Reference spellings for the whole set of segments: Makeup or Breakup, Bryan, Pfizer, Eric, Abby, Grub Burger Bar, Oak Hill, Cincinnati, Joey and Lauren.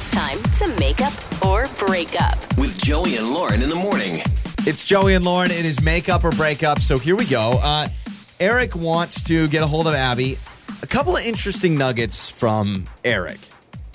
It's time to make up or break up with Joey and Lauren in the morning. It's Joey and Lauren. It is make up or break up. So here we go. Eric wants to get a hold of Abby. A couple of interesting nuggets from Eric.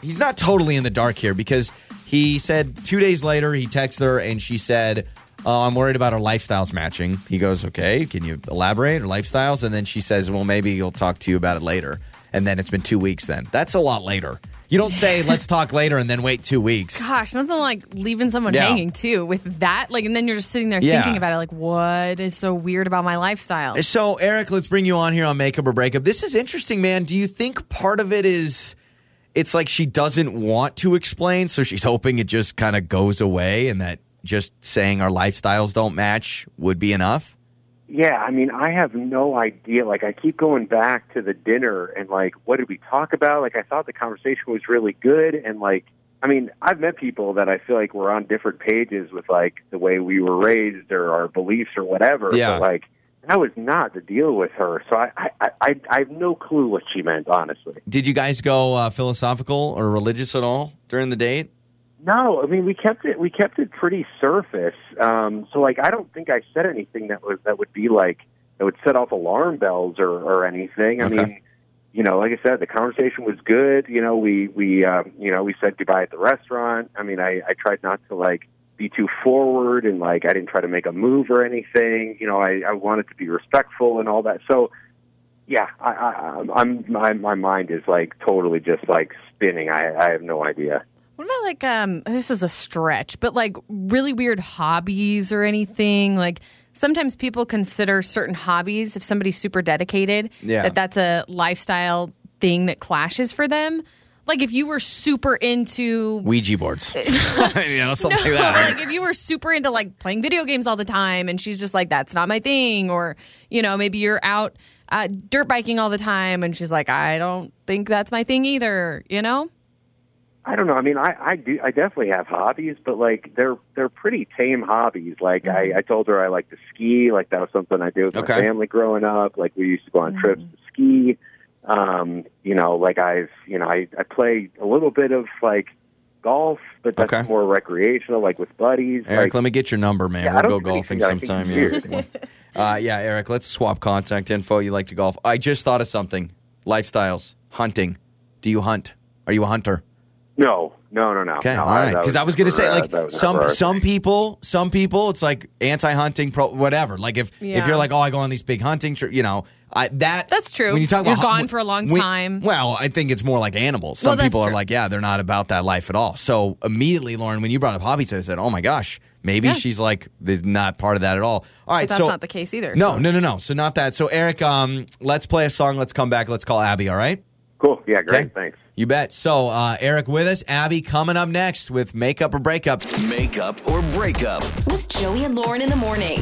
He's not totally in the dark here because he said 2 days later he texted her and she said, "Oh, I'm worried about our lifestyles matching." He goes, "Okay, can you elaborate? Our lifestyles?" And then she says, "Well, maybe he'll talk to you about it later." And then it's been 2 weeks then. That's a lot later. You don't say, "Let's talk later," and then wait 2 weeks. Gosh, nothing like leaving someone hanging, too, with that. And then you're just sitting there thinking about it, like, what is so weird about my lifestyle? So, Eric, let's bring you on here on Makeup or Breakup. This is interesting, man. Do you think part of it is it's like she doesn't want to explain, so she's hoping it just kind of goes away and that just saying our lifestyles don't match would be enough? Yeah, I mean, I have no idea. Like, I keep going back to the dinner and, like, what did we talk about? Like, I thought the conversation was really good. And, like, I mean, I've met people that I feel like were on different pages with, like, the way we were raised or our beliefs or whatever. Yeah. But, like, that was not the deal with her. So I have no clue what she meant, honestly. Did you guys go philosophical or religious at all during the date? No, I mean, we kept it pretty surface. So like, I don't think I said anything that would set off alarm bells or anything. I mean, you know, like I said, the conversation was good. You know, we said goodbye at the restaurant. I mean, I tried not to like be too forward and like, I didn't try to make a move or anything. You know, I wanted to be respectful and all that. So yeah, my mind is like totally just like spinning. I have no idea. What about, like, this is a stretch, but, like, really weird hobbies or anything? Like, sometimes people consider certain hobbies, if somebody's super dedicated, that's a lifestyle thing that clashes for them. Like, if you were super into Ouija boards. Something like that. Right? Like, if you were super into, like, playing video games all the time, and she's just like, that's not my thing, or, you know, maybe you're out dirt biking all the time, and she's like, I don't think that's my thing either, you know? I don't know. I mean, I definitely have hobbies, but like they're pretty tame hobbies. Like I told her I like to ski. Like that was something I did with my family growing up. Like we used to go on trips to ski. You know, like I play a little bit of like golf, but that's more recreational, like with buddies. Eric, like, let me get your number, man. We'll go golfing sometime. Yeah. Eric, let's swap contact info. You like to golf. I just thought of something. Lifestyles. Hunting. Do you hunt? Are you a hunter? No. Okay, all right. Because I was going to say, like, some people, it's like anti-hunting, whatever. Like, if you're like, oh, I go on these big hunting trips, you know, that's true. When you talk about you're gone for a long time. Well, I think it's more like animals. Some people are like, they're not about that life at all. So immediately, Lauren, when you brought up hobbies, I said, oh my gosh, maybe she's like not part of that at all. All right, but that's not the case either. No. So not that. So Eric, let's play a song. Let's come back. Let's call Abby. All right. Cool. Yeah, great. Okay. Thanks. You bet. So, Eric with us. Abby coming up next with Makeup or Breakup. Makeup or Breakup. With Joey and Lauren in the morning.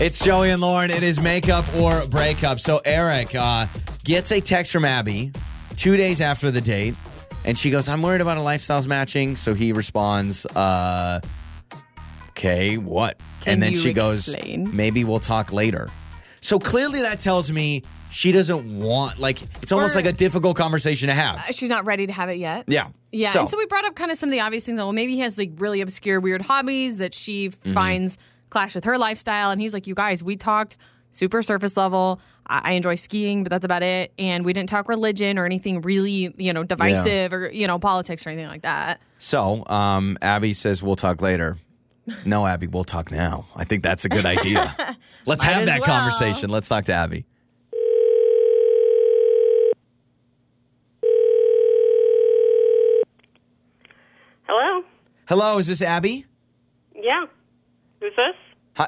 It's Joey and Lauren. It is Makeup or Breakup. So, Eric gets a text from Abby 2 days after the date. And she goes, I'm worried about our lifestyles matching. So, he responds, okay, what? And then she goes, maybe we'll talk later. So, clearly that tells me she doesn't want, like, it's almost like a difficult conversation to have. She's not ready to have it yet. Yeah. So. And so we brought up kind of some of the obvious things. Well, maybe he has, like, really obscure, weird hobbies that she finds clash with her lifestyle. And he's like, you guys, we talked super surface level. I enjoy skiing, but that's about it. And we didn't talk religion or anything really, you know, divisive or, you know, politics or anything like that. So Abby says, we'll talk later. No, Abby, we'll talk now. I think that's a good idea. Let's have that conversation. Let's talk to Abby. Hello, is this Abby? Yeah. Who's this?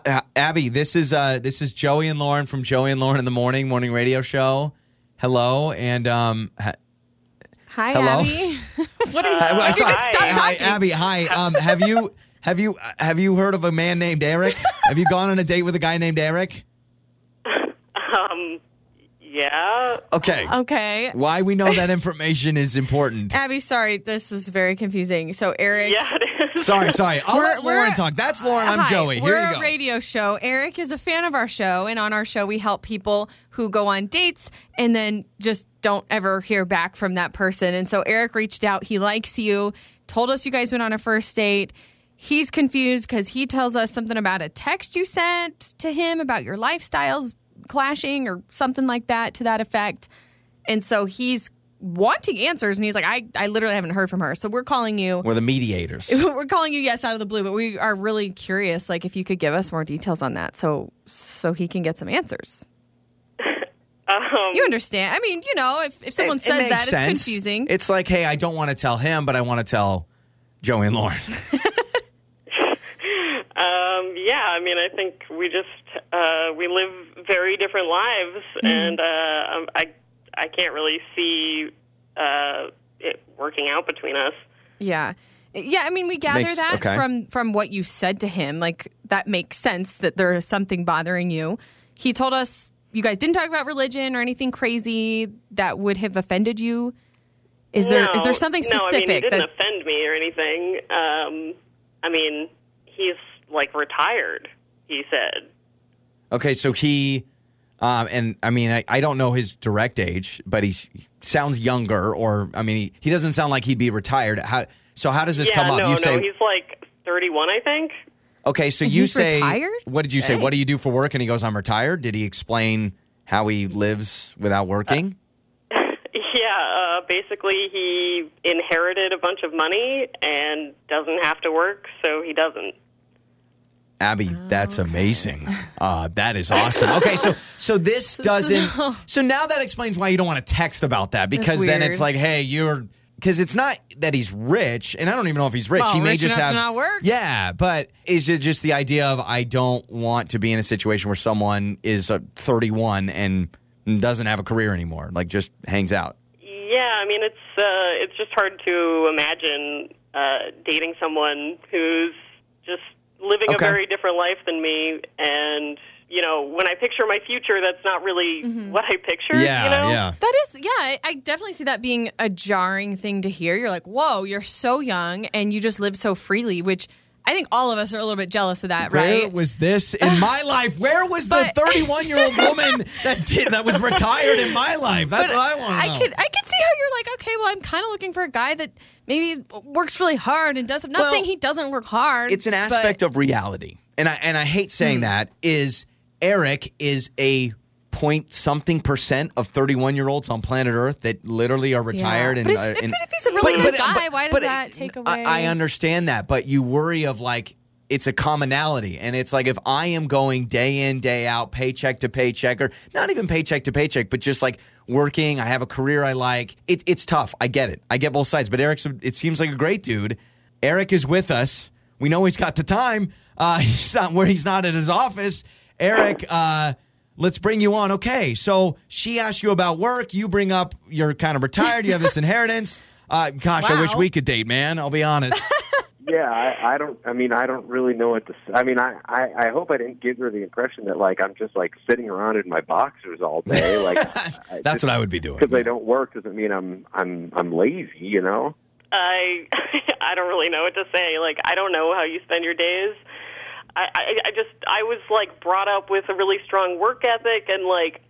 Hi, Abby, this is Joey and Lauren from Joey and Lauren in the Morning radio show. Hello, and hi, hello? Abby. What are you? Hi, Abby. Hi. Have you heard of a man named Eric? Have you gone on a date with a guy named Eric? Yeah. Okay. Why we know that information is important. Abby, sorry. This is very confusing. So, Eric. Yeah, it is. Sorry. I'll let Lauren talk. That's Lauren. I'm Joey. Here you go. We're a radio show. Eric is a fan of our show. And on our show, we help people who go on dates and then just don't ever hear back from that person. And so, Eric reached out. He likes you. told us you guys went on a first date. He's confused because he tells us something about a text you sent to him about your lifestyles clashing or something like that to that effect. And so he's wanting answers, and he's like, I literally haven't heard from her, so we're calling you. We're the mediators. We're calling you, yes, out of the blue, but we are really curious, like, if you could give us more details on that so he can get some answers. You understand. I mean, you know, if someone says that, sense. It's confusing. It's like, hey, I don't want to tell him, but I want to tell Joey and Lauren. Yeah, I mean, I think we just, we live very different lives, and I can't really see it working out between us. Yeah. Yeah, I mean, we gather from what you said to him. Like, that makes sense that there is something bothering you. He told us you guys didn't talk about religion or anything crazy that would have offended you. Is there something specific? No, I mean, he didn't offend me or anything. I mean, he's, like, retired, he said. Okay, so he... and, I mean, I don't know his direct age, but he sounds younger, or, I mean, he doesn't sound like he'd be retired. How does this come up? He's like 31, I think. Okay, so you say, retired? What did you say? What do you do for work? And he goes, I'm retired. Did he explain how he lives without working? Basically, he inherited a bunch of money and doesn't have to work, so he doesn't. Abby, that's amazing. That is awesome. Okay, so this doesn't... So now that explains why you don't want to text about that, because then it's like, hey, you're... Because it's not that he's rich, and I don't even know if he's rich. Well, he may just have... not work. Yeah, but is it just the idea of I don't want to be in a situation where someone is 31 and doesn't have a career anymore, like just hangs out? Yeah, I mean, it's just hard to imagine dating someone who's just... living a very different life than me, and, you know, when I picture my future, that's not really what I picture, you know? Yeah. That is, I definitely see that being a jarring thing to hear. You're like, whoa, you're so young, and you just live so freely, which I think all of us are a little bit jealous of that, right? Where was this in my life? Where was the 31-year-old woman that was retired in my life? That's what I want to know. I could see how you're like, okay, well, I'm kind of looking for a guy that... maybe works really hard and doesn't. Not saying he doesn't work hard. It's an aspect of reality, and I hate saying that. Is Eric is a 0.something% of 31-year-olds on planet Earth that literally are retired. Yeah. But if he's a really good guy, why does that take away? I understand that, but you worry of like it's a commonality, and it's like if I am going day in day out, paycheck to paycheck, or not even paycheck to paycheck, but just like. Working, I have a career I like. It's tough. I get it. I get both sides. But it seems like a great dude. Eric is with us. We know he's got the time. He's not at his office. Eric, let's bring you on. Okay, so she asked you about work. You bring up you're kind of retired. You have this inheritance. Gosh, wow. I wish we could date, man. I'll be honest. Yeah, I don't. I mean, I don't really know what to. I mean, I hope I didn't give her the impression that like I'm just like sitting around in my boxers all day. Like that's what I would be doing. Because I don't work doesn't mean I'm lazy. You know. I don't really know what to say. Like I don't know how you spend your days. I was like brought up with a really strong work ethic and like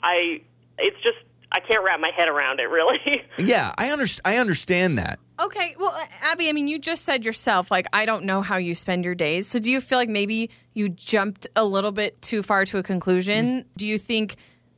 it's just. I can't wrap my head around it, really. Yeah, I understand that. Okay, well, Abby, I mean, you just said yourself, like, I don't know how you spend your days. So do you feel like maybe you jumped a little bit too far to a conclusion? Do you think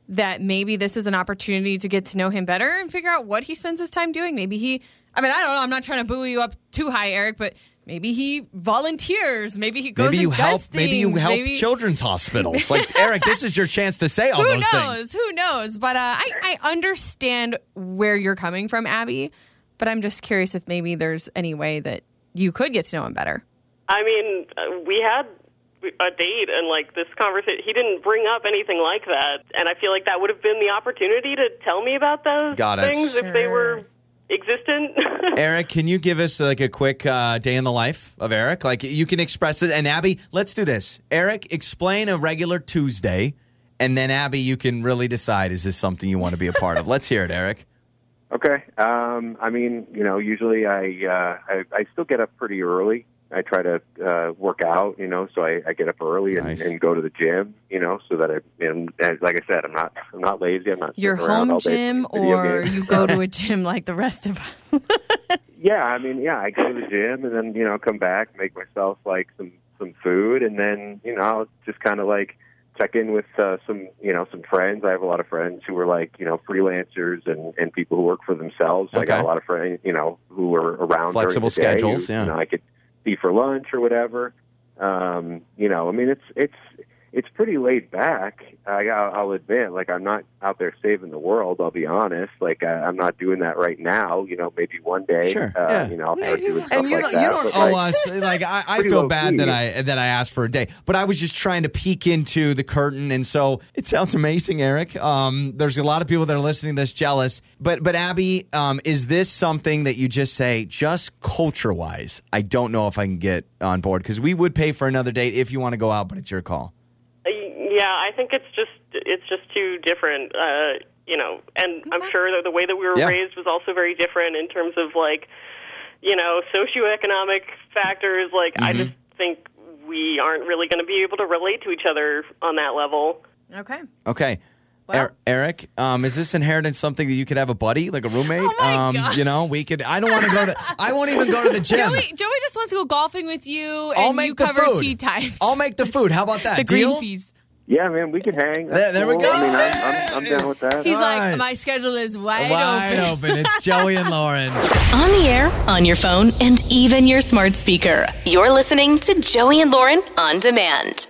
that maybe this is an opportunity to get to know him better and figure out what he spends his time doing? Maybe he, I mean, I don't know. I'm not trying to buoy you up too high, Eric, but... maybe he volunteers. Maybe he goes and does things. Maybe you help children's hospitals. Like, Eric, this is your chance to say all those things. Who knows? But I understand where you're coming from, Abby. But I'm just curious if maybe there's any way that you could get to know him better. I mean, we had a date and, like, this conversation. He didn't bring up anything like that. And I feel like that would have been the opportunity to tell me about those things if they were... existent. Eric, can you give us like a quick day in the life of Eric? Like you can express it. And Abby, let's do this. Eric, explain a regular Tuesday. And then Abby, you can really decide, is this something you want to be a part of? Let's hear it, Eric. Okay. I mean, you know, usually I still get up pretty early. I try to work out, you know, so I get up early and, and go to the gym, you know, so that and like I said, I'm not lazy. I'm not your home gym, or you go to a gym like the rest of us. Yeah, I mean, yeah, I go to the gym and then, you know, come back, make myself like some food, and then, you know, I'll just kind of like check in with some friends. I have a lot of friends who are like, you know, freelancers and people who work for themselves. Okay. I got a lot of friends, you know, who are around flexible during the schedules. Day, who, yeah, you know, I could be for lunch or whatever. You know, I mean, it's pretty laid back. I'll admit, like, I'm not out there saving the world. I'll be honest. Like, I'm not doing that right now. You know, maybe one day, sure, yeah, you know, I'll start doing stuff like that. And you don't owe us. Like, I feel bad that I asked for a day, but I was just trying to peek into the curtain. And so it sounds amazing, Eric. There's a lot of people that are listening to this jealous. But Abby, is this something that you just say, just culture-wise, I don't know if I can get on board? Because we would pay for another date if you want to go out, but it's your call. Yeah, I think it's just too different, you know, and I'm sure that the way that we were raised was also very different in terms of, like, you know, socioeconomic factors. Like, I just think we aren't really going to be able to relate to each other on that level. Okay. Well, Eric, is this inheritance something that you could have a buddy, like a roommate? Oh my gosh. You know, we could. I don't want to go to. I won't even go to the gym. Joey just wants to go golfing with you, and you cover tea times. I'll make the food. How about that? The green peas. Yeah, man, we can hang. There we go. I mean, I'm down with that. He's like, my schedule is wide open. It's Joey and Lauren. On the air, on your phone, and even your smart speaker. You're listening to Joey and Lauren On Demand.